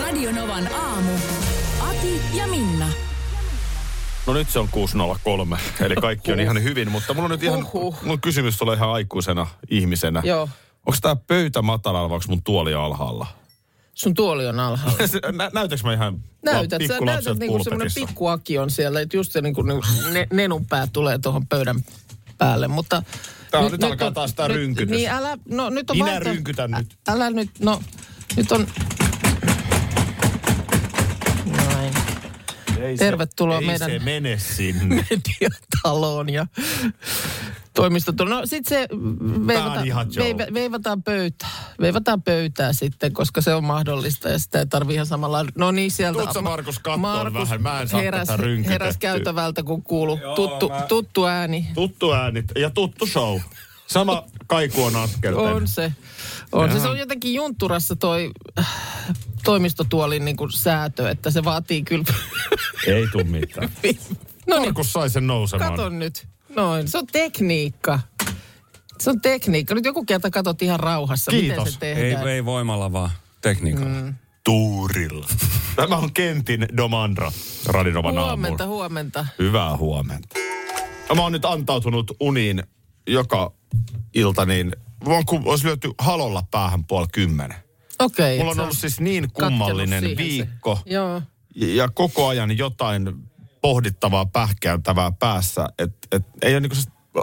Radionovan aamu. Ati ja Minna. No nyt se on 6.03, eli kaikki on ihan hyvin, mutta mulla on nyt ihan mun kysymys tulee ihan aikuisena ihmisenä. Joo. Onko tää pöytä matalalla vai onko mun tuoli alhaalla? Sun tuoli on alhaalla. Näytäks mä ihan pikkulapselta pulpetissa? Näytät niinku semmonen pikkuaki on siellä, että just se niinku nenunpää tulee tuohon pöydän päälle, mutta... Nyt alkaa taas tää rynkytys. Niin älä, no nyt on... Minä rynkytän nyt. Älä nyt, no nyt on... Noin. Tervetuloa meidän... Ei se mene sinne. ...mediataloon ja toimistotaloon. No sit se veivataan pöytää sitten, koska se on mahdollista ja sitä ei tarvii ihan samalla... No niin sieltä... Tuutko Markus kattoon vähän? Mä en saa tätä rynkytettyä. Heräs käytävältä, kun kuuluu tuttu ääni. Tuttu ääni ja tuttu show. Sama kaiku on askelten. On se. Se on jotenkin juntturassa toi toimistotuolin niin kuin säätö, että se vaatii kyllä... Ei tuu mitään. No Markus niin, sai sen nousemaan. Kato nyt. Noin. Se on tekniikka. Nyt joku kerta katot ihan rauhassa, kiitos. Miten se tehdään. Ei voimalla vaan tekniikalla. Tuurilla. Tämä on Kentin Domandra. Radinovan aamulla. Huomenta. Hyvää huomenta. Mä oon nyt antautunut uniin joka ilta, niin olisi lyöty halolla päähän 9:30. Okei. Mulla on ollut siis niin kummallinen viikko. Joo. Ja koko ajan jotain pohdittavaa, pähkääntävää päässä, että ei ole niinku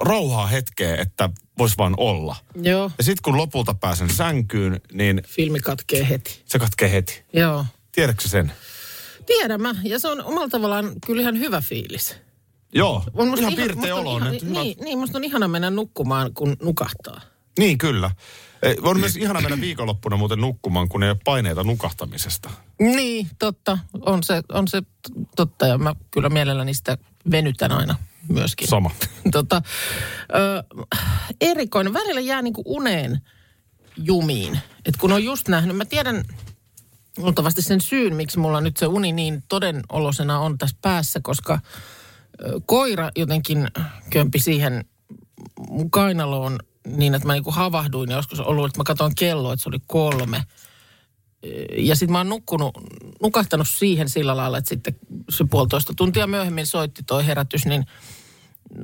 rauhaa hetkeä, että voisi vaan olla. Joo. Ja sitten kun lopulta pääsen sänkyyn, niin... Filmi katkee heti. Se katkee heti. Joo. Tiedätkö sen? Tiedän mä, ja se on omalla tavallaan kyllä ihan hyvä fiilis. Joo, on ihan pirteä olo. Niin, musta on ihana mennä nukkumaan, kun nukahtaa. Niin, kyllä. On myös ihana mennä viikonloppuna muuten nukkumaan, kun ei ole paineita nukahtamisesta. Niin, totta. On se totta, ja mä kyllä mielelläni sitä venytän aina myöskin. Sama. Erikoinen. Välillä jää niinku uneen jumiin. Et kun on just nähnyt, mä tiedän luultavasti sen syyn, miksi mulla nyt se uni niin todenolosena on tässä päässä, koska... Koira jotenkin kömpi siihen mun kainaloon niin, että mä niinku havahduin ja joskus ollut, että mä katsoin kelloa, että se oli 3. Ja sit mä oon nukahtanut siihen sillä lailla, että sitten se 1,5 tuntia myöhemmin soitti toi herätys, niin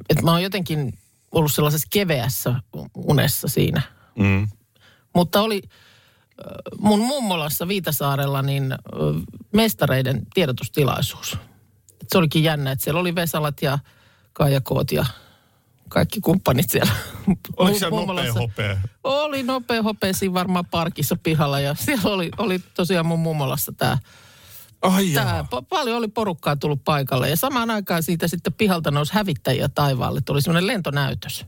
että mä oon jotenkin ollut sellaisessa keveässä unessa siinä. Mm. Mutta oli mun mummolassa Viitasaarella niin mestareiden tiedotustilaisuus. Se olikin jännä, että siellä oli Vesalat ja Kaajakoot ja kaikki kumppanit siellä. Oliko se nopea hopea? Oli nopea hopea siinä varmaan parkissa pihalla ja siellä oli tosiaan mun mummolassa tämä. Paljon oli porukkaa tullut paikalle ja samaan aikaan siitä sitten pihalta nousi hävittäjiä taivaalle. Tuli semmoinen lentonäytös.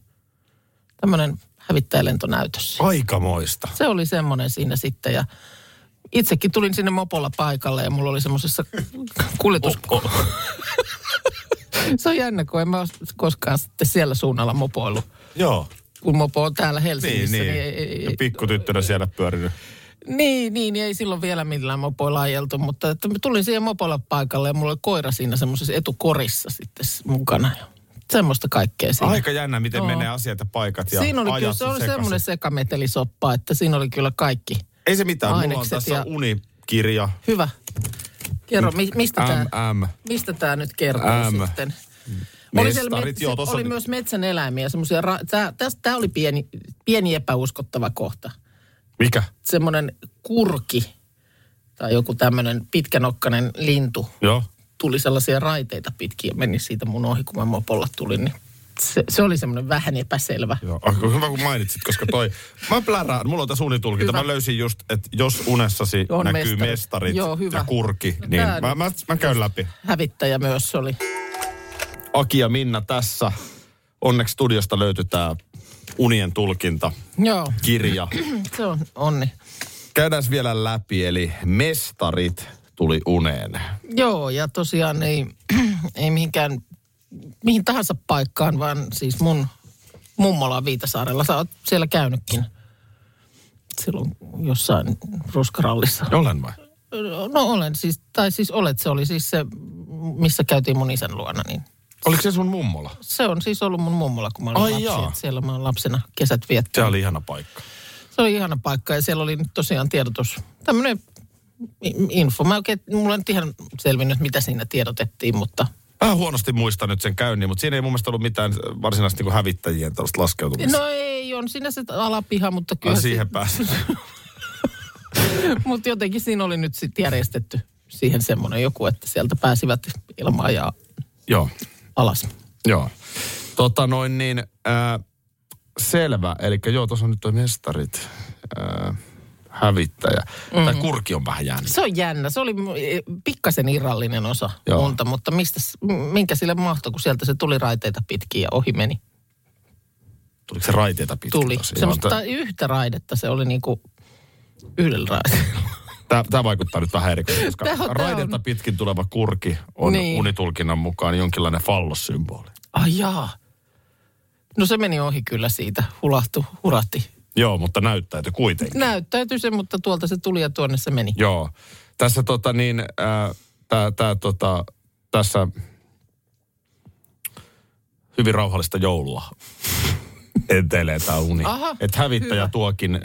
Tämmöinen hävittäjälentonäytös. Aikamoista. Se oli semmoinen siinä sitten ja... Itsekin tulin sinne mopolla paikalle ja mulla oli semmoisessa Se on jännä, kun en mä koskaan sitten siellä suunnalla mopoillut. Joo. Kun mopo on täällä Helsingissä. Niin. Ja pikkutyttönä siellä pyörinyt. Niin, ei silloin vielä millään mopoilla ajeltu, mutta että tulin siihen mopolla paikalle ja mulla oli koira siinä semmoisessa etukorissa sitten mukana. Semmoista kaikkea siinä. Aika jännä, miten menee asiat ja paikat ja siinä oli ajat. Kyllä, se oli semmoinen sekametelisoppa, että siinä oli kyllä kaikki. Ei se mitään, mulla on tässä unikirja. Hyvä. Kerro, mistä tämä nyt kertoo sitten? Oli myös metsän eläimiä. Tämä oli pieni epäuskottava kohta. Mikä? Semmoinen kurki tai joku tämmöinen pitkänokkainen lintu. Joo. Tuli sellaisia raiteita pitkin ja meni siitä mun ohi, kun mä mopolla tulin, niin... Se oli semmoinen vähän epäselvä. Joo, hyvä kun mainitsit, koska mä plärään, mulla on tässä unitulkinta. Hyvä. Mä löysin just, että jos unessasi on näkyy mestarit joo, ja kurki, no, niin mä käyn läpi. Hävittäjä myös oli. Aki ja Minna tässä. Onneksi studiosta löytyi tää unien tulkinta, kirja. Se on onni. Käydään vielä läpi, eli mestarit tuli uneen. Joo, ja tosiaan ei mihinkään, mihin tahansa paikkaan, vaan siis mun mummola Viitasaarella. Sä oot siellä käynytkin silloin jossain ruskarallissa. Olen vai? No olen, siis olet. Se oli siis se, missä käytiin mun isän luona. Niin. Oliko se sun mummola? Se on siis ollut mun mummola, kun mä olin lapsi. Siellä mä olen lapsena kesät viettänyt. Se oli ihana paikka. Se oli ihana paikka ja siellä oli nyt tosiaan tiedotus, tämmöinen info. Mulla ei ihan selvinnyt, mitä siinä tiedotettiin, mutta... Vähän huonosti muistan nyt sen käynnin, mutta siinä ei mun mielestä ollut mitään varsinaisesti niin hävittäjien tällaista laskeutumista. No ei, on siinä se alapiha, mutta kyllä... No, siihen pääsee. Mutta jotenkin siinä oli nyt sitten järjestetty siihen semmoinen joku, että sieltä pääsivät ilmaan ja alas. Joo. Selvä. Eli joo, tuossa on nyt toi mestarit, hävittäjä. Mm-hmm. Tämä kurki on vähän jäänyt. Se on jännä. Se oli pikkasen irrallinen osa monta, mutta minkä sille mahtoi, kun sieltä se tuli raiteita pitkin ja ohi meni? Tuliko se raiteita pitkin? Tuli. Semmoista yhtä raidetta. Se oli niinku yhdellä raiteella. Tämä vaikuttaa nyt vähän erikoisesti, koska raidetta pitkin tuleva kurki on unitulkinnan mukaan jonkinlainen fallossymboli. Ai jaa. No se meni ohi kyllä siitä, hurahti. Joo, mutta näyttäytyi kuitenkin. Näyttäytyi se, mutta tuolta se tuli ja tuonne se meni. Joo. Tässä tässä hyvin rauhallista joulua entelee tämä uni. Että hävittäjä hyvä. Tuokin,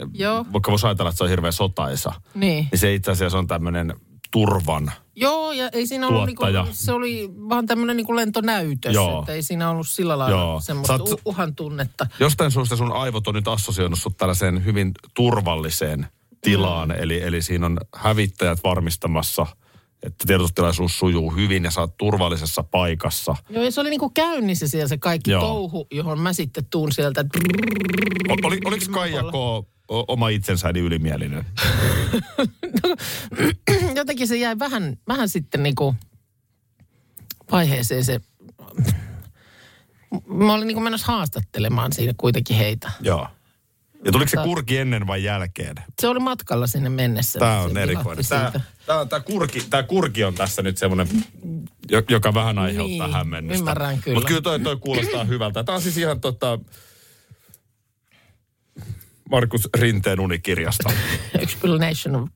vaikka voisi ajatella, että se on hirveän sotaisa, niin se itse asiassa on tämmöinen turvan. Joo, ja ei siinä ollut, se oli vaan tämmöinen lentonäytös, että ei siinä ollut sillä lailla semmoista uhan tunnetta. Jostain suusta sun aivot on nyt assosioinut sut tällaiseen hyvin turvalliseen tilaan, eli siinä on hävittäjät varmistamassa, että tiedotustilaisuus sujuu hyvin ja sä oot turvallisessa paikassa. Joo, ja se oli käynnissä siellä se kaikki touhu, johon mä sitten tuun sieltä. Oliko Kaija K. oma itsensä niin ylimielinen? No, jotenkin se jäi vähän sitten niinku vaiheeseen se. Mä olin niinku menossa haastattelemaan siinä kuitenkin heitä. Joo. Ja tuliko se kurki ennen vai jälkeen? Se oli matkalla sinne mennessä. Tää on erikoinen. Tää kurki on tässä nyt semmoinen, joka vähän aiheuttaa hämmennystä. Ymmärrän kyllä. Mutta kyllä toi kuulostaa hyvältä. Tää on siis ihan Markus Rinteen unikirjasta. Explanation of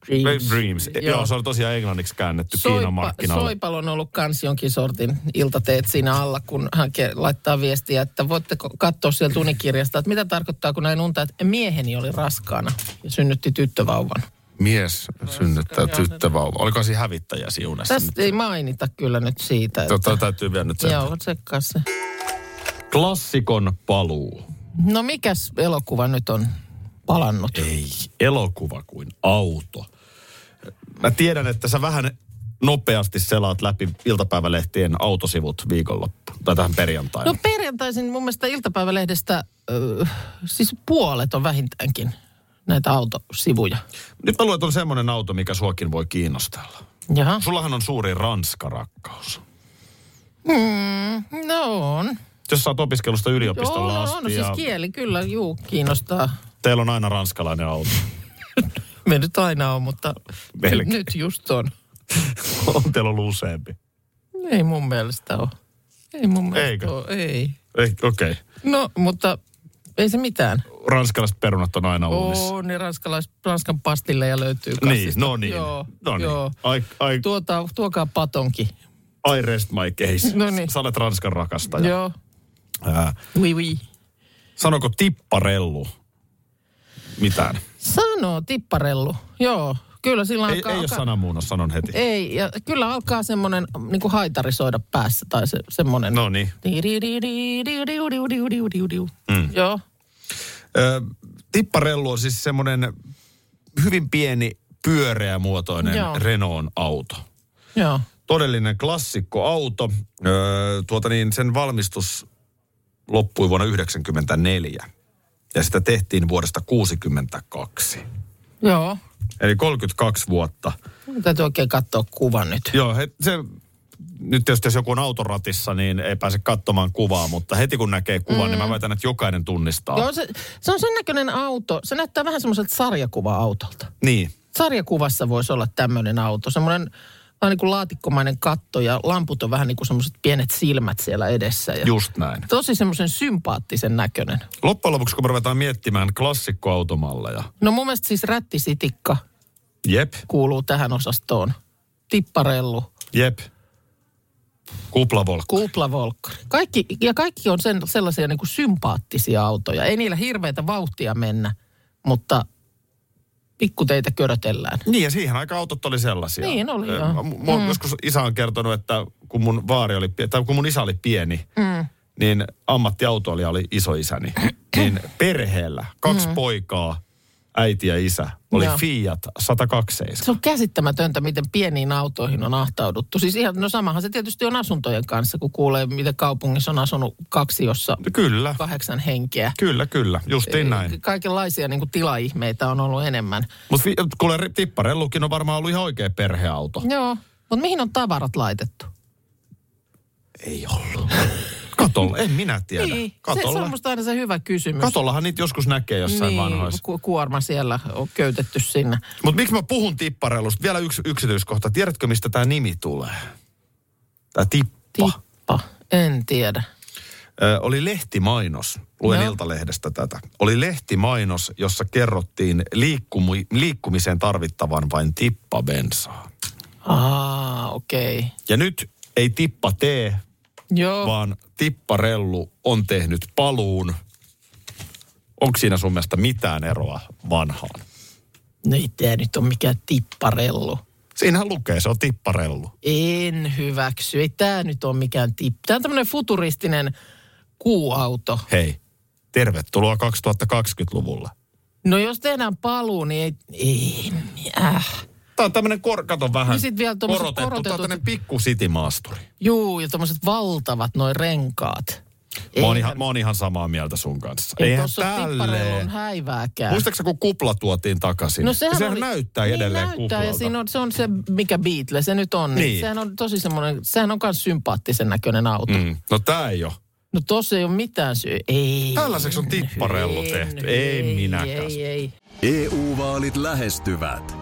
Dreams. Joo, se on tosiaan englanniksi käännetty Kiinan markkinalle. Soipal on ollut kans jonkin sortin iltateet siinä alla, kun hän laittaa viestiä, että voitteko katsoa sieltä unikirjasta, että mitä tarkoittaa, kun näin unta, että mieheni oli raskaana ja synnytti tyttövauvan. Mies synnyttää tyttövauvan. Oliko siinä hävittäjä siunassa? Tästä ei mainita kyllä nyt siitä. Täytyy vielä nyt sen. Joo, tsekkaa se. Klassikon paluu. No mikäs elokuva nyt on? Palannut. Ei, elokuva kuin auto. Mä tiedän, että sä vähän nopeasti selaat läpi iltapäivälehtien autosivut viikonloppuun, tai tähän perjantaina. No perjantaisin mun mielestä iltapäivälehdestä, siis puolet on vähintäänkin näitä autosivuja. Nyt mä luen, että on semmoinen auto, mikä suakin voi kiinnostella. Jaha. Sullahan on suuri Ranska-rakkaus. No on. Jos sä oot opiskelusta yliopistolla asti. Joo, siis kieli kyllä, kiinnostaa. Teillä on aina ranskalainen auto. Me nyt aina on, mutta nyt just on. On teillä ollut useampi? Ei mun mielestä ole. Eikö? Ole, ei. Okei. No, mutta ei se mitään. Ranskalaiset perunat on aina uunissa. Oo, ne ranskan pastilleja löytyy kassista. Joo. Ai. Tuokaa patonki. I rest my case. Noniin. Sä olet Ranskan rakastaja. Joo. Oui. Sanoko tipparellu? Mitään. Sanoo tipparellu. Joo, kyllä sillä alkaa... Ei ole sanamuunnos, sanon heti. Ei, ja kyllä alkaa semmoinen niinku haitari soida päässä tai semmoinen... No niin. Joo. Tipparellu on siis semmoinen hyvin pieni pyöreämuotoinen Renaultin auto. Joo. Todellinen klassikkoauto. Sen valmistus loppui vuonna 1994. Ja sitä tehtiin vuodesta 1962. Joo. Eli 32 vuotta. Täytyy oikein katsoa kuvan nyt. Joo, nyt tietysti jos joku on autoratissa, niin ei pääse katsomaan kuvaa, mutta heti kun näkee kuvan, niin mä väitän, että jokainen tunnistaa. Joo, se on sen näköinen auto. Se näyttää vähän semmoiselta sarjakuva-autolta. Niin. sarjakuvassa voisi olla tämmöinen auto. Semmoinen niin kuin laatikkomainen katto ja lamput on vähän niin kuin semmoiset pienet silmät siellä edessä. Ja just näin. Tosi semmoisen sympaattisen näköinen. Loppujen lopuksi, kun me ruvetaan miettimään klassikkoautomalleja. No mun mielestä siis rättisitikka. Jep. Kuuluu tähän osastoon. Tipparellu. Jep. Kuplavolkkari. Kuplavolkkari. Kaikki on sellaisia niin kuin sympaattisia autoja. Ei niillä hirveätä vauhtia mennä, mutta pikkuteitä körötellään. Niin ja siihen aikaan autot oli sellaisia. Niin oli joo. Joskus isä on kertonut, että kun mun vaari oli, tai kun mun isä oli pieni, niin ammattiautoilija oli isoisäni. Niin perheellä kaksi poikaa, äiti ja isä, oli joo. Fiat 102. Se on käsittämätöntä, miten pieniin autoihin on ahtauduttu. Siis ihan, no samahan se tietysti on asuntojen kanssa, kun kuulee, miten kaupungissa on asunut kaksiossa kyllä. 8 henkeä. Kyllä, justiin näin. Kaikenlaisia niin kuin tilaihmeitä on ollut enemmän. Mutta kuule, tipparellukin on varmaan ollut ihan oikea perheauto. Joo, mutta mihin on tavarat laitettu? Ei ollut. Katolla, en minä tiedä. Niin, se on musta aina se hyvä kysymys. Katollahan niitä joskus näkee jossain niin, vanhoissa. Kuorma siellä on köytetty sinne. Mutta miksi mä puhun tipparellusta? Vielä yksi yksityiskohta. Tiedätkö, mistä tämä nimi tulee? Tämä tippa. Tippa, en tiedä. Oli lehtimainos. Luen Iltalehdestä tätä. Oli lehtimainos, jossa kerrottiin liikkumiseen tarvittavan vain tippa bensaa. Okei. Okay. Ja nyt ei tippa tee. Joo. Vaan tipparellu on tehnyt paluun. Onko siinä sun mielestä mitään eroa vanhaan? No ei tää nyt ole mikään tipparellu. Siinähän lukee, se on tipparellu. En hyväksy, ei tää nyt ole mikään tipparellu. Tää on tämmönen futuristinen kuuauto. Hei, tervetuloa 2020-luvulle. No jos tehdään paluu, niin ei. Tämä on tämmöinen, kato vähän niin korotettu, tämä on tämmöinen pikku city-maasturi. Juu, ja tommoset valtavat noi renkaat. Mä oon ihan samaa mieltä sun kanssa. Eihän tälleen. Muistaaksä, kun kupla tuotiin takaisin? No sehän oli, näyttää niin edelleen kuplalta. Näyttää, ja siinä on, se on se, mikä Beatle se nyt on. Niin. Sehän on tosi semmoinen, sehän on myös sympaattisen näköinen auto. No tää ei oo. No tossa ei oo mitään syy. Ei. Tällaiseksi on tipparellu tehty. Ei minäkään. Ei. EU-vaalit lähestyvät.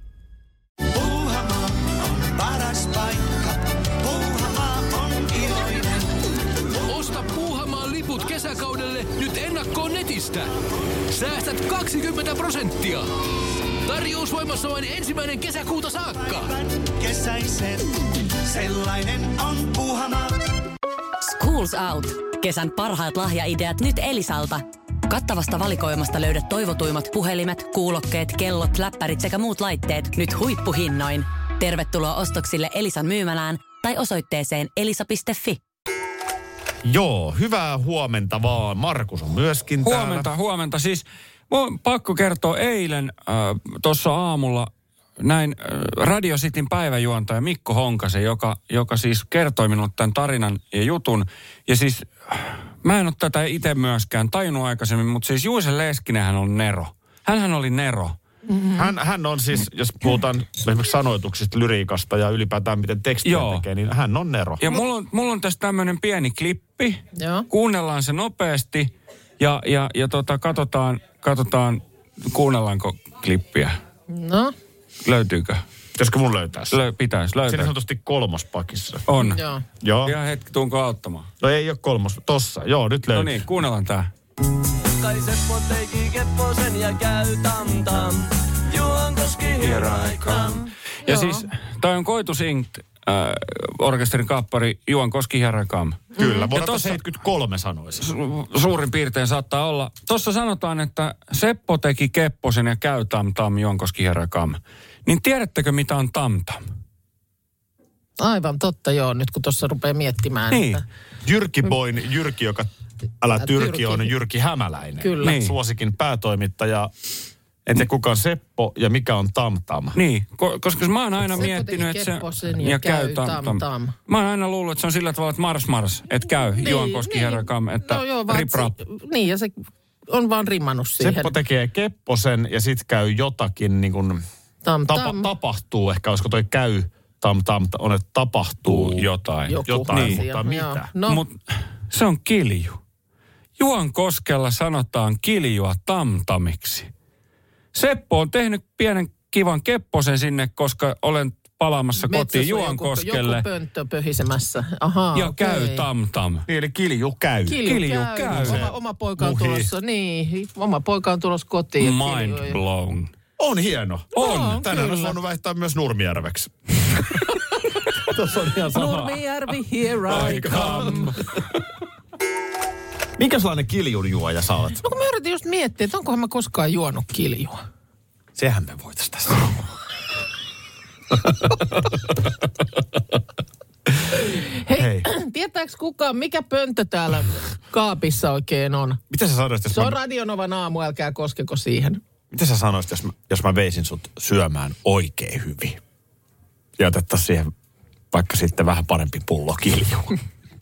Paras paikka. Puuhamaa on iloinen. Osta Puuhamaan liput kesäkaudelle nyt ennakkoon netistä. Säästät 20%. Tarjous voimassa vain 1. kesäkuuta saakka. Päivän kesäisen. Sellainen on Puuhamaa. Schools Out. Kesän parhaat lahjaideat nyt Elisalta. Kattavasta valikoimasta löydät toivotuimmat puhelimet, kuulokkeet, kellot, läppärit sekä muut laitteet nyt huippuhinnoin. Tervetuloa ostoksille Elisan myymälään tai osoitteeseen elisa.fi. Joo, hyvää huomenta vaan. Markus on myöskin täällä. Huomenta. Siis mun pakko kertoa eilen tuossa aamulla näin Radio Cityn päiväjuontaja Mikko Honkasen, joka siis kertoi minulle tämän tarinan ja jutun. Ja siis mä en ole tätä itse myöskään tajunnut aikaisemmin, mutta siis Juice Leskinenhän on Nero. Hänhän oli Nero. Mm-hmm. Hän on siis, jos puhutaan esimerkiksi sanoituksista, lyriikasta ja ylipäätään miten tekstiä tekee, niin hän on Nero. Ja mulla on tässä tämmöinen pieni klippi. Joo. Kuunnellaan se nopeasti ja katsotaan, kuunnellaanko klippiä. No. Löytyykö? Pitäisikö mun löytää se? Pitäisi löytää. Siinä sanotusti kolmospakissa. On. Joo. Ja hetki, tuunko auttamaan? No ei ole kolmos, tossa. Joo, nyt löytyy. No niin, kuunnellaan tää. Kai Seppo teki kepposen ja käy tamtam. Juankoski hieraikaan. Ja siis, tää on Koitusinkt orkesterin kaappari Juankoski hieraikaan. Kyllä, vuonna 73 sanoisin. Suurin piirtein saattaa olla. Tossa sanotaan, että Seppo teki kepposen ja käy tamtam Juankoski hieraikaan. Niin tiedättekö mitä on tamtam? Aivan totta joo, nyt kun tuossa rupeaa miettimään. Niin. Että Jyrki, joka Älä Tyrki on Jyrki Hämäläinen. Kyllä. Niin. Suosikin päätoimittaja Että kuka on Seppo ja mikä on Tamtam. Niin, koska mä oon aina miettinyt, että se... Ja käy Tamtam. Mä oon aina luullut, että se on sillä tavalla, että mars, että käy niin, Juankoski niin. Herrakam, että no joo, riprap. Niin, ja se on vaan rimmannut siihen. Seppo tekee Kepposen ja sit käy jotakin niin kuin... Tapahtuu ehkä, olisiko toi käy Tamtam, on että tapahtuu jotain. Jotain, niin. Mutta mitä? No. Mut se on kilju. Juankoskella sanotaan kiljua Tamtamiksi. Seppo on tehnyt pienen kivan kepposen sinne, koska olen palaamassa kotiin Juankoskelle. Joku pönttö pöhisemässä. Ahaa, ja okay. Käy Tamtam. Niin, eli kilju käy. Kilju käy. Oma poika on tulossa, niin. Oma poika on tulossa kotiin. Mind blown. On hieno. On. Tänään on saanut vaihtaa myös Nurmijärveksi. Tuossa on ihan sama. Nurmijärvi, here I come. Minkälainen kiljunjuoja sä olet? No kun mä yritin just miettiä, että onkohan mä koskaan juonut kiljua. Sehän me voitais tässä. Hei, tietääks kukaan, mikä pönttö täällä kaapissa oikein on? Mitä sä sanoisit, jos se on Radionovan aamu, älkää koskeko siihen. Mitä sä sanoisit, jos mä veisin sut syömään oikein hyvin? Ja otettaisiin siihen vaikka sitten vähän parempi pullo kiljua.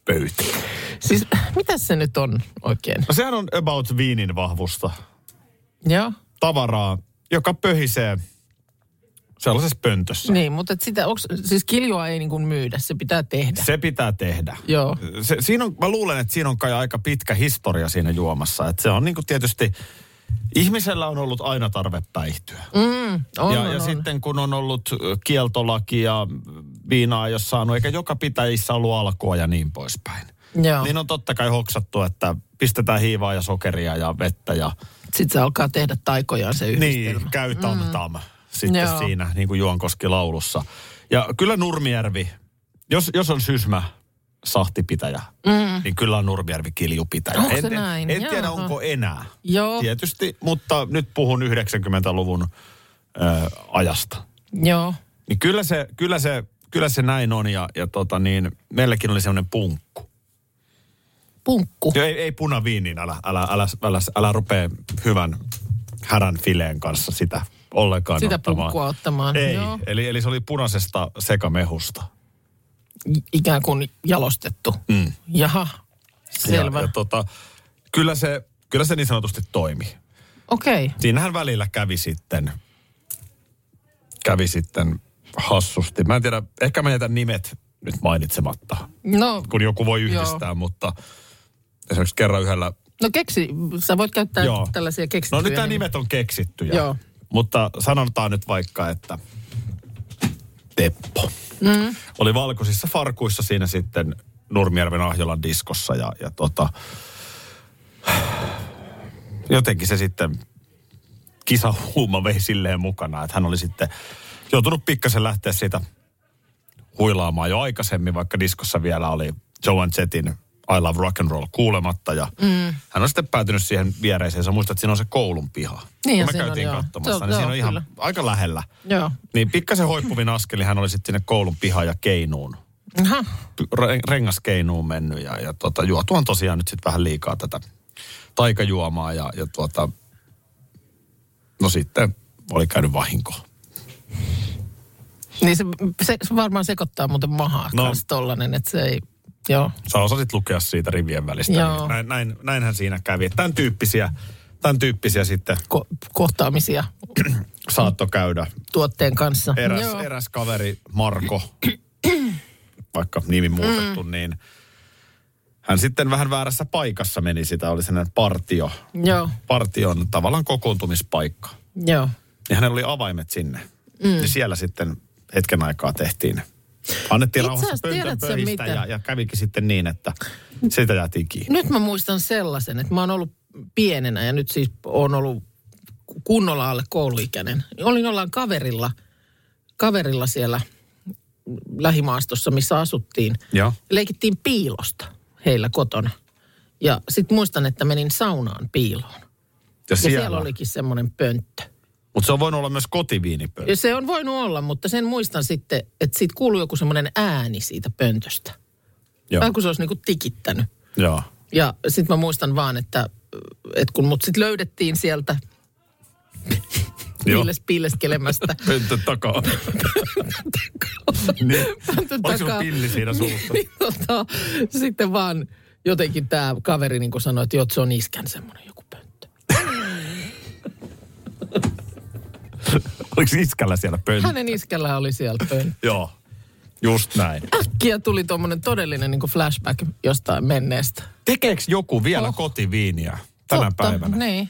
Pöytiin. Siis, mitä se nyt on oikein? No sehän on about viinin vahvusta. Joo. Tavaraa, joka pöhisee sellaisessa pöntössä. Niin, mutta sitä, siis kiljua ei niin kuin myydä, se pitää tehdä. Se pitää tehdä. Joo. Mä luulen, että siinä on kai aika pitkä historia siinä juomassa. Että se on niin kuin tietysti, ihmisellä on ollut aina tarve päihtyä. Ja sitten kun on ollut kieltolaki ja... Viinaa ei ole saanut, eikä joka pitäjissä ollut alkoa ja niin poispäin. Joo. Niin on totta kai hoksattu, että pistetään hiivaa ja sokeria ja vettä ja... Sitten se alkaa tehdä taikojaan se yhdistelmä. Niin, käy tamtam sitten joo. Siinä, niin kuin Juankoski laulussa. Ja kyllä Nurmijärvi, jos on Sysmä sahtipitäjä, niin kyllä on Nurmijärvi kiljupitäjä. Onko se näin? En tiedä, onko enää. Joo. Tietysti, mutta nyt puhun 90-luvun ajasta. Joo. Niin Kyllä se näin on ja meilläkin oli semmoinen punkku. Punkku? Joo, ei punaviiniin, älä rupee hyvän härän fileen kanssa sitä ollenkaan sitä ottamaan. Sitä punkkua ottamaan, ei, joo. Eli se oli punaisesta sekamehusta. Ikään kuin jalostettu. Jaha, selvä. Kyllä se niin sanotusti toimi. Okei. Okay. Siinähän välillä kävi sitten... Hassusti. Mä en tiedä, ehkä mä jätän nimet nyt mainitsematta, kun joku voi yhdistää, joo. Mutta esimerkiksi kerran yhdellä... No keksi, sä voit käyttää joo. Tällaisia keksittyjä. No nyt nämä nimet on keksittyjä, joo. Mutta sanotaan nyt vaikka, että Teppo oli valkoisissa farkuissa siinä sitten Nurmijärven Ahjolan diskossa ja jotenkin se sitten kisahuuma vei silleen mukana, että hän oli sitten... Joutunut pikkasen lähteä siitä huilaamaan jo aikaisemmin, vaikka diskossa vielä oli Joan Jettin I Love Rock and Roll kuulematta. Ja hän on sitten päätynyt siihen viereiseen. Sä muistat, että siinä on se koulun piha. Niin, kun me käytiin katsomassa, niin siinä on ihan aika lähellä. Joo. Niin pikkasen hoippuvin askeli hän oli sitten sinne koulun pihaan ja keinuun. Rengaskeinuun mennyt ja juotuhan tosiaan nyt sitten vähän liikaa tätä taikajuomaa. No sitten oli käynyt vahinkoa. Niin se varmaan sekoittaa muuten mahaa kanssa tollanen, että se ei, joo. Sä osasit lukea siitä rivien välistä. Joo. Näinhän siinä kävi. Tämän tyyppisiä sitten. Kohtaamisia. Saatto käydä. Tuotteen kanssa. Eräs kaveri, Marko, vaikka nimi muutettu, niin hän sitten vähän väärässä paikassa meni sitä. Oli sellainen partio. Joo. Partion tavallaan kokoontumispaikka. Joo. Ja hänellä oli avaimet sinne. Ja siellä sitten... Hetken aikaa tehtiin. Annettiin rauhassa pöntön pöhistä ja kävikin sitten niin, että sitä jäätiin kiinni. Nyt mä muistan sellaisen, että mä oon ollut pienenä ja nyt siis oon ollut kunnolla alle kouluikäinen. Olin ollaan kaverilla siellä lähimaastossa, missä asuttiin. Joo. Leikittiin piilosta heillä kotona. Ja sit muistan, että menin saunaan piiloon. Ja siellä olikin semmoinen pönttö. Mutta se on voinut olla myös kotiviinipönttö. Se on voinut olla, mutta sen muistan sitten, että siitä kuului joku semmoinen ääni siitä pöntöstä. Vähän kun se olisi niinku tikittänyt. Joo. Ja sitten mä muistan vaan, että kun mut sitten löydettiin sieltä piileskelemästä. Pöntön takaa. Niin. Oliko sun pilli siinä suussa? Niin, sitten vaan jotenkin tämä kaveri niin sanoi, että se on iskän semmoinen joku pönttö. Oliko iskällä siellä pönttö? Hänen iskällä oli siellä pönttö. Joo, just näin. Äkkiä tuli tuommoinen todellinen niin kuin flashback jostain menneestä. Tekeekö joku vielä kotiviiniä tänä päivänä? Niin.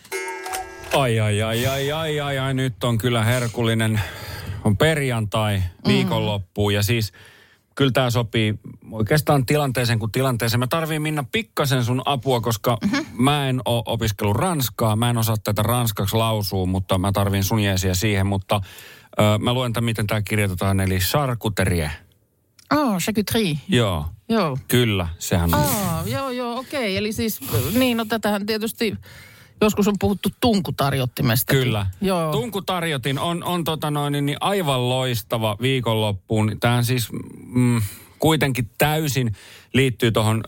Ai, nyt on kyllä herkullinen, on perjantai, viikonloppu ja siis kyllä tämä sopii oikeastaan tilanteeseen kuin tilanteeseen. Mä tarviin Minna pikkasen sun apua, koska mä en ole opiskellut ranskaa, mä en osaa tätä ranskaksi lausua, mutta mä tarviin sun jeesiä siihen, mutta mä luen tämän, miten tämä kirjoitetaan, eli charcuterie. Charcuterie. Joo. Kyllä, sehän on. Okei, eli siis, niin no tätähän tietysti... Joskus on puhuttu tunkutarjottimesta. Kyllä. Joo. Tunkutarjotin on niin aivan loistava viikonloppuun. Tämähän siis kuitenkin täysin liittyy tuohon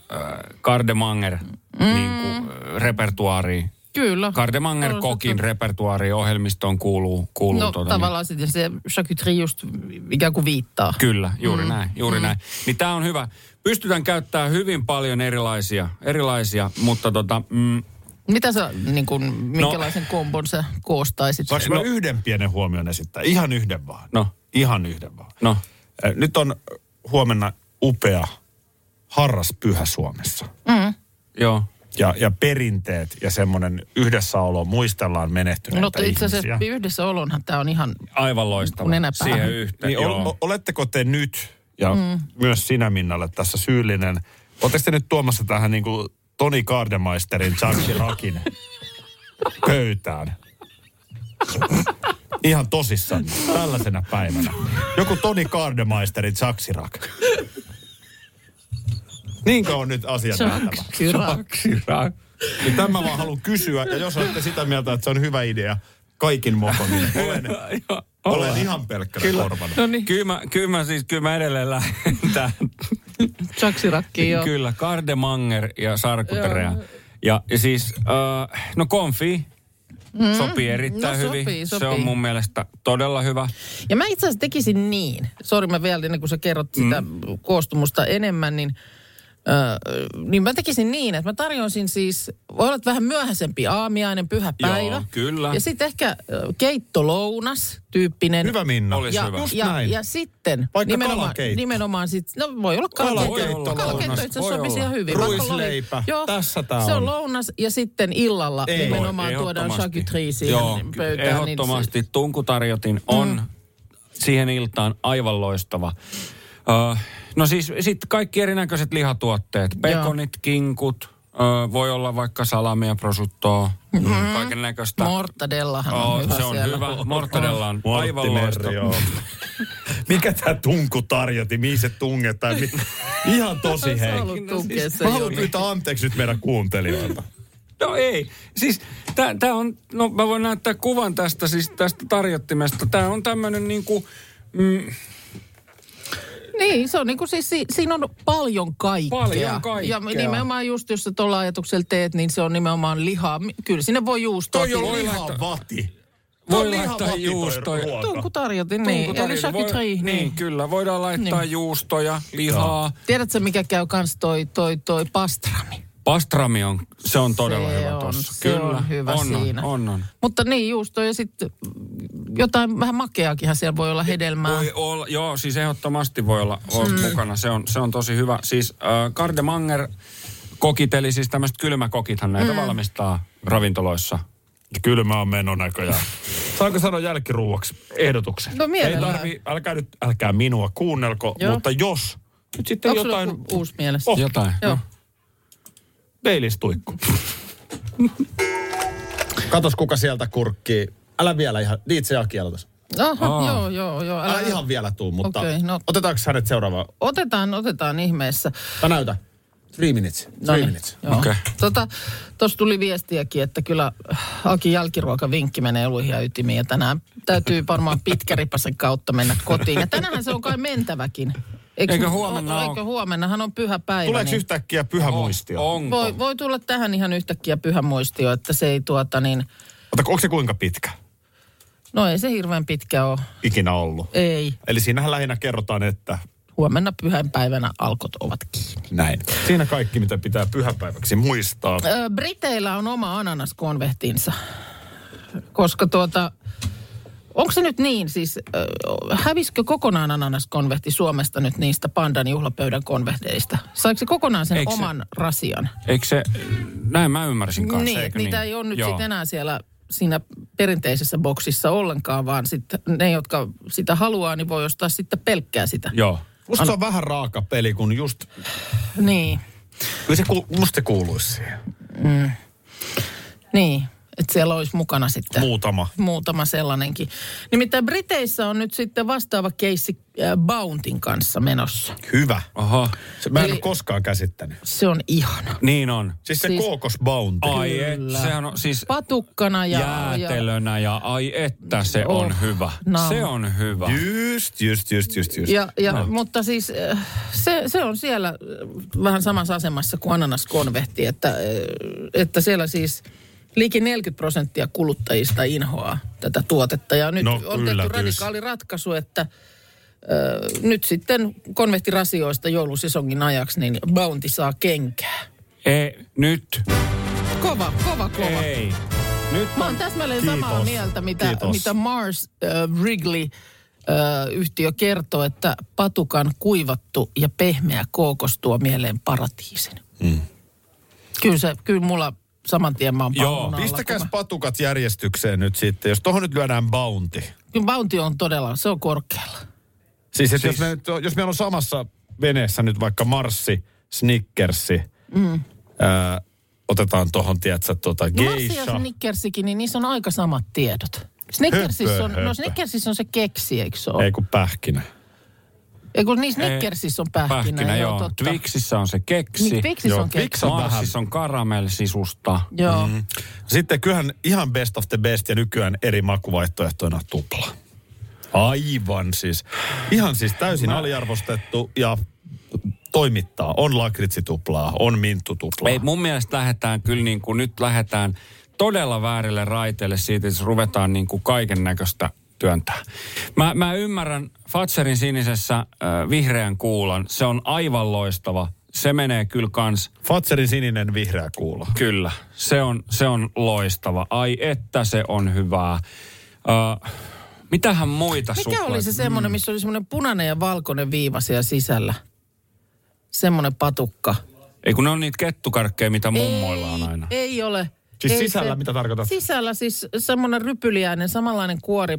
Gardemanger niinku, repertuaariin. Kyllä. Gardemanger kokin repertuaariin ohjelmistoon kuuluu. No tavallaan niin. Se charcuterie just ikään kuin viittaa. Kyllä, juuri näin. Niin tämä on hyvä. Pystytään käyttämään hyvin paljon erilaisia mutta mitä sä, niin kun, minkälaisen kombon sä koostaisit? Saanko mä yhden pienen huomion esittää? Ihan yhden vaan. No. Nyt on huomenna upea harraspyhä Suomessa. Joo. Ja perinteet ja semmoinen yhdessäolo, muistellaan menehtyneitä ihmisiä. Itse asiassa yhdessäolonhan tää on ihan... Aivan loistava. Siihen yhteen. Niin, oletteko te nyt, ja myös sinä Minnalle tässä syyllinen, oletteko te nyt tuomassa tähän niin kuin... Toni Kaardemeisterin charcuterakin pöytään. Ihan tosissaan tällaisena päivänä. Joku Toni Kaardemeisterin charcuterak. Niinkö on nyt asia nähtävä? Niin tämän mä vaan haluan kysyä, ja jos olette sitä mieltä, että se on hyvä idea, kaikin mokomin. Olen ihan pelkkänä korvana. Noniin. Kyllä mä edelleen lähden tähän. Charcuterie, joo. Kyllä, Gardemanger ja charcuterie. Ja siis, konfi sopii erittäin hyvin. Sopii. Se on mun mielestä todella hyvä. Ja mä itse asiassa tekisin niin. Sori, mä vielä ennen kuin sä kerrot sitä koostumusta enemmän, niin mä tekisin niin, että mä tarjoisin siis, voi olla vähän myöhäisempi aamiainen pyhäpäivä. Joo, kyllä. Ja sitten ehkä keittolounas tyyppinen. Hyvä Minna, olisi hyvä. Ja sitten vaikka nimenomaan sitten, no voi olla kalakeitto. Kalakeitto itse asiassa sopisi ihan hyvin. Ruisleipä, tässä tää on. Se on lounas ja sitten illalla nimenomaan tuodaan charcuterie siihen pöytään. Joo, ehdottomasti tunkutarjotin on siihen iltaan aivan loistava. No siis sitten kaikki erinäköiset lihatuotteet. Pekonit, kinkut, voi olla vaikka salamia, prosciuttoa, kaiken näköistä. Mortadellahan on hyvä. Se on siellä. Hyvä. Mortadella on aivan loistava. Mikä tämä tunkutarjoti, mihin se tungetaan? Ihan tosi heikki. Mä haluan pyytää anteeksi nyt meidän kuuntelijoilta. No ei. Siis tämä on, no mä voin näyttää kuvan tästä, siis tästä tarjottimesta. Tämä on tämmöinen niinku... Niin, se on niin kuin siis, siinä on paljon kaikkea. Ja nimenomaan just, jos sä tuolla ajatuksella teet, niin se on nimenomaan lihaa. Kyllä sinne voi juustoa. Toi on lihavati. Voi laittaa juustoja. Tunkutarjotin, niin. Eli charcuterie. Niin, kyllä. Voidaan laittaa juustoja, lihaa. Tiedätkö, mikä käy kans toi pastrami? Pastrami on, se on todella hyvä tossa. Kyllä, on hyvä siinä. On. Mutta niin juusto ja sitten jotain vähän makeakinhan siellä voi olla hedelmää. Voi olla, joo, siis ehdottomasti voi olla mukana. Se on tosi hyvä. Siis Gardemanger kokit, eli siis tämmöiset kylmäkokithan näitä valmistaa ravintoloissa. Kylmä on menonäköjään. Saanko sanoa jälkiruuaksi ehdotuksen? No mielellään. Ei tarvi, älkää minua kuunnelko, mutta jos. Nyt sitten onko jotain. Onko sulla uusi mielessä? Jotain, joo. No. Peilistuikku. Katos, kuka sieltä kurkkii. Älä vielä ihan, itse jakieltas. Aha, joo. Älä ihan vielä tuu, mutta okay, no. Otetaanko hänet seuraavaan? Otetaan ihmeessä. Näytä. 3 minutes. Okei. Okay. Tuossa tuli viestiäkin, että kyllä Aki jälkiruokavinkki menee luihin ja ytimiin. Ja tänään täytyy varmaan pitkäripasen kautta mennä kotiin. Ja tänähän se on kai mentäväkin. Eikö huomenna ole? Eikö huomennahan on pyhä päivä. Tuleeko yhtäkkiä pyhä muistio? Onko? Voi tulla tähän ihan yhtäkkiä pyhä muistio, että se ei onko se kuinka pitkä? No ei se hirveän pitkä ole. Ikinä ollut? Ei. Eli siinähän lähinnä kerrotaan, että... Huomenna pyhänpäivänä alkot ovat kiinni. Näin. Siinä kaikki, mitä pitää pyhäpäiväksi muistaa. Briteillä on oma ananaskonvehtinsa. Koska onko se nyt niin? Siis hävisikö kokonaan ananaskonvehti Suomesta nyt niistä pandan juhlapöydän konvehteista? Saiko se kokonaan sen oman rasian? Eikö se, näin mä ymmärsin kanssa, niin, eikö niitä niin? Ei ole nyt sitten enää siellä... siinä perinteisessä boksissa ollenkaan, vaan sitten ne, jotka sitä haluaa, niin voi ostaa sitten pelkkää sitä. Joo. Musta se on vähän raaka peli, kun just... Niin. Kyllä se musta kuuluisi siihen. Mm. Niin, että siellä olisi mukana sitten... Muutama sellainenkin. Nimittäin Briteissä on nyt sitten vastaava keissi Bountyn kanssa menossa. Hyvä. Aha. Mä en ole koskaan käsittänyt. Se on ihana. Niin on. Siis kookos Bounty. Ai et, sehän on siis... Patukkana ja... Jäätelönä ja ai että se on hyvä. No. Se on hyvä. Just. Ja mutta siis se on siellä vähän samassa asemassa kuin ananaskonvehti, että siellä siis... Liki 40% kuluttajista inhoaa tätä tuotetta. Ja nyt on tehty radikaali ratkaisu, että nyt sitten konvehtirasioista joulusesongin ajaksi, niin Bounty saa kenkää. Ei, nyt. Kova. Ei, nyt on. Mä oon täsmälleen samaa mieltä, mitä Mars Wrigley yhtiö kertoo, että patukan kuivattu ja pehmeä kookos tuo mieleen paratiisin. Mm. Kyllä mulla... Saman tien mä oon paununalla. Joo, pistäkääs patukat järjestykseen nyt sitten, jos tohon nyt lyödään Bounty. Kyllä Bounty on todella, se on korkealla. Siis. Jos meillä on samassa veneessä nyt vaikka Marssi, Snickersi, otetaan tohon, tiedätkö, geisha. No Marssi ja Snickersikin, niin niissä on aika samat tiedot. Snickersissä on se keksi, eikö se ole? Ei kun pähkinä. Eikö niin Snickersissä on pähkinä joo. Twixissä on se keksi. Twix on Marsissa on karamelsisusta. Joo. Mm. Sitten kyllähän ihan best of the best ja nykyään eri makuvaihtoehtoina tupla. Aivan siis. Ihan siis täysin aliarvostettu ja toimittaa. On lakritsituplaa, on minttutuplaa. Ei mun mielestä lähdetään kyllä niin kuin nyt lähdetään todella väärille raiteille siitä, että ruvetaan niin kuin kaiken näköistä työntää. Mä ymmärrän Fatserin sinisessä vihreän kuulan. Se on aivan loistava. Se menee kyllä kans. Fatserin sininen vihreä kuula. Kyllä. Se on loistava. Ai että se on hyvää. Mitähän muita suklaita? Mikä oli se semmoinen, missä oli semmoinen punainen ja valkoinen viiva siellä sisällä? Semmoinen patukka. Ei kun ne on niitä kettukarkkeja, mitä mummoilla on aina. Ei ole. Siis sisällä, mitä tarkoitat? Sisällä siis semmoinen rypyliäinen, samanlainen kuori,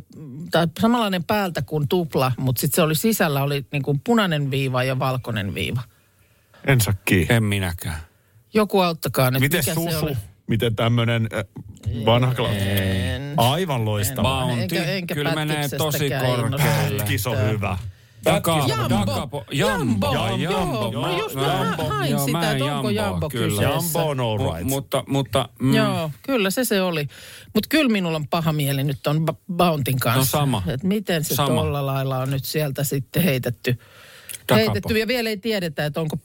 tai samanlainen päältä kuin tupla, mutta sitten se oli sisällä, oli niin kuin punainen viiva ja valkoinen viiva. En saa kiinni. En minäkään. Joku auttakaa nyt. Miten mikä susu? Se oli? Miten tämmöinen vanha aivan loistava. Enkä kyllä menee tosi korkealle. Pätkis on hyvä. Jambo. No just hain sitä, että onko jambo kyseessä. Jambo on all right. Mutta joo, kyllä se oli. Mutta kyllä minulla on paha mieli nyt on Bountyn kanssa. No sama. Että miten se tolla lailla on nyt sieltä sitten heitetty. Ja vielä ei tiedetä, että onko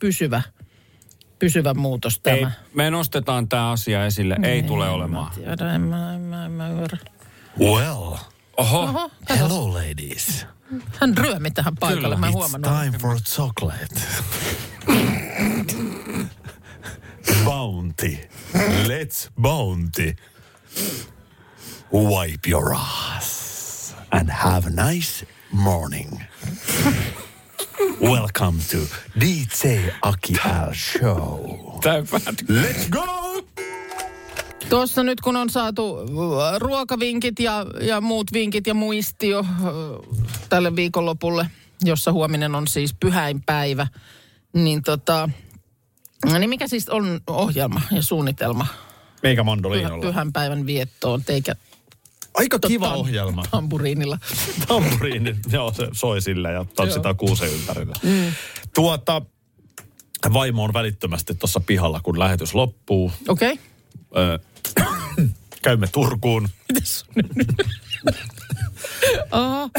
pysyvä muutos tämä. Ei, me nostetaan tämä asia esille. Ei tule olemaan. Tiedä, en mä ymmärrä. Well. Oho. Hello ladies. Hän ryömi tähän paikalle, mä huomannut. It's time for chocolate. Bounty. Let's Bounty. Wipe your ass and have a nice morning. Welcome to DJ Aki Al Show. Let's go! Tuossa nyt kun on saatu ruokavinkit ja muut vinkit ja muistio tälle viikonlopulle, jossa huominen on siis pyhäinpäivä, niin niin mikä siis on ohjelma ja suunnitelma? Meikä mandoliinolla. Pyhänpäivän viettoon, teikä... Aika kiva ohjelma. Tamburiinilla. Tamburiini, joo, se soi sillä ja tanssitaan kuusen ympärillä. Mm. Vaimo on välittömästi tuossa pihalla, kun lähetys loppuu. Okei. Käymme Turkuun. Mitäs nyt? Aha,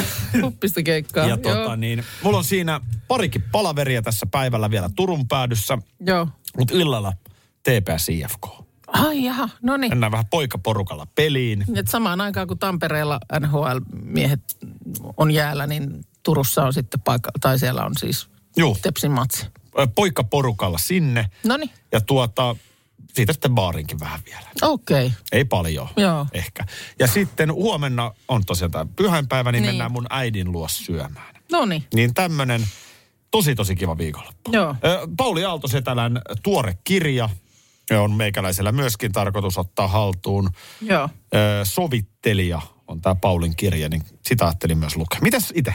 huppista keikkaa. Ja mulla on siinä parikin palaveria tässä päivällä vielä Turun päädyssä. Joo. Mutta illalla TPS-IFK. Ai jaha, no niin. Mennään vähän poikaporukalla peliin. Et samaan aikaan kun Tampereella NHL-miehet on jäällä, niin Turussa on sitten paikka, tai siellä on siis Tepsin matsi. Poikaporukalla sinne. Noniin. Ja siitä sitten baarinkin vähän vielä. Okei. Okay. Ei paljon, joo, ehkä. Ja sitten huomenna on tosiaan tämä pyhäinpäivä, niin mennään mun äidin luo syömään. Noniin. Niin tämmönen tosi kiva viikonloppu. Joo. Pauli Aaltosetälän tuore kirja. On meikäläisellä myöskin tarkoitus ottaa haltuun. Joo. Sovittelija on tämä Paulin kirja, niin sitä ajattelin myös lukea. Mitäs itse?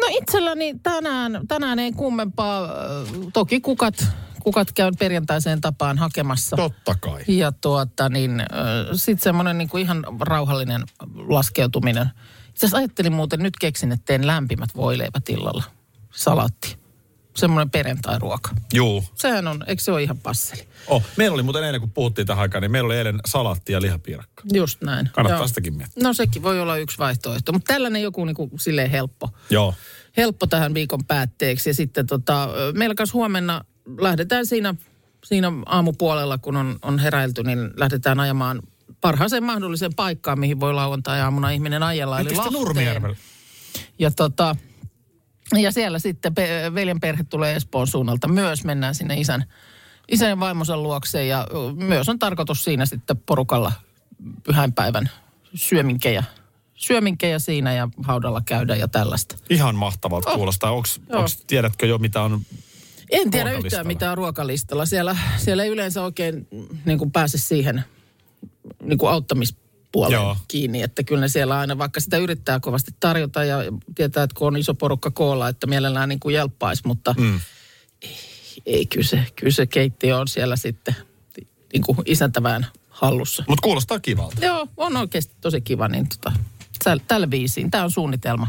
No itselläni tänään ei kummempaa. Toki kukat käyn perjantaiseen tapaan hakemassa. Totta kai. Ja sitten semmoinen niinku ihan rauhallinen laskeutuminen. Itse asiassa ajattelin muuten, nyt keksin, että teen lämpimät voileivät illalla. Salatti. Semmoinen perjantai-ruoka. Juu. Sehän on, eikö se ole ihan passeli? Meillä oli muuten eilen, kun puhuttiin tähän aikaan, niin meillä oli eilen salaatti ja lihapiirakka. Just näin. Kannattaa sitäkin miettiä. No sekin voi olla yksi vaihtoehto, mutta tällainen joku niinku silleen helppo. Joo. Helppo tähän viikon päätteeksi. Ja sitten meillä kanssa huomenna lähdetään siinä aamupuolella, kun on heräilty, niin lähdetään ajamaan parhaaseen mahdolliseen paikkaan, mihin voi lauantai-aamuna ihminen ajella, eli Lahteen. Nurmijärvellä? Ja ja siellä sitten veljen perhe tulee Espoon suunnalta. Myös mennään sinne isän ja vaimonsa luokseen. Ja myös on tarkoitus siinä sitten porukalla pyhäinpäivän syöminkejä siinä ja haudalla käydä ja tällaista. Ihan mahtavalta kuulostaa. Tiedätkö jo mitä on? En tiedä yhtään mitä on ruokalistalla. Siellä ei yleensä oikein niin kuin pääse siihen niin kuin auttamispuoleen kiinni, että kyllä ne siellä aina, vaikka sitä yrittää kovasti tarjota ja tietää, että kun on iso porukka koolla, että mielellään niin kuin jelppaisi, mutta ei kyllä se keittiö on siellä sitten niin kuin isäntävään hallussa. Mutta kuulostaa kivalta. Joo, on oikeasti tosi kiva, niin tällä viisiin. Tämä on suunnitelma.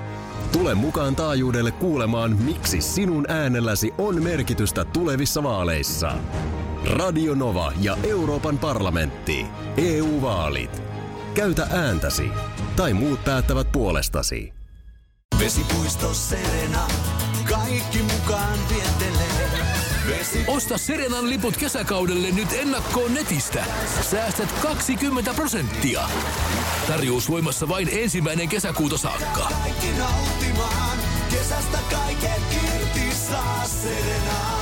Tule mukaan taajuudelle kuulemaan, miksi sinun äänelläsi on merkitystä tulevissa vaaleissa. Radionova ja Euroopan parlamentti. EU-vaalit. Käytä ääntäsi. Tai muut päättävät puolestasi. Vesipuisto Serena, kaikki mukaan viettelee. Osta Serenan liput kesäkaudelle nyt ennakkoon netistä. Säästät 20%. Tarjous voimassa vain 1. kesäkuuta saakka. Kaikki nauttimaan, kesästä kaiken irti saa Serenaa.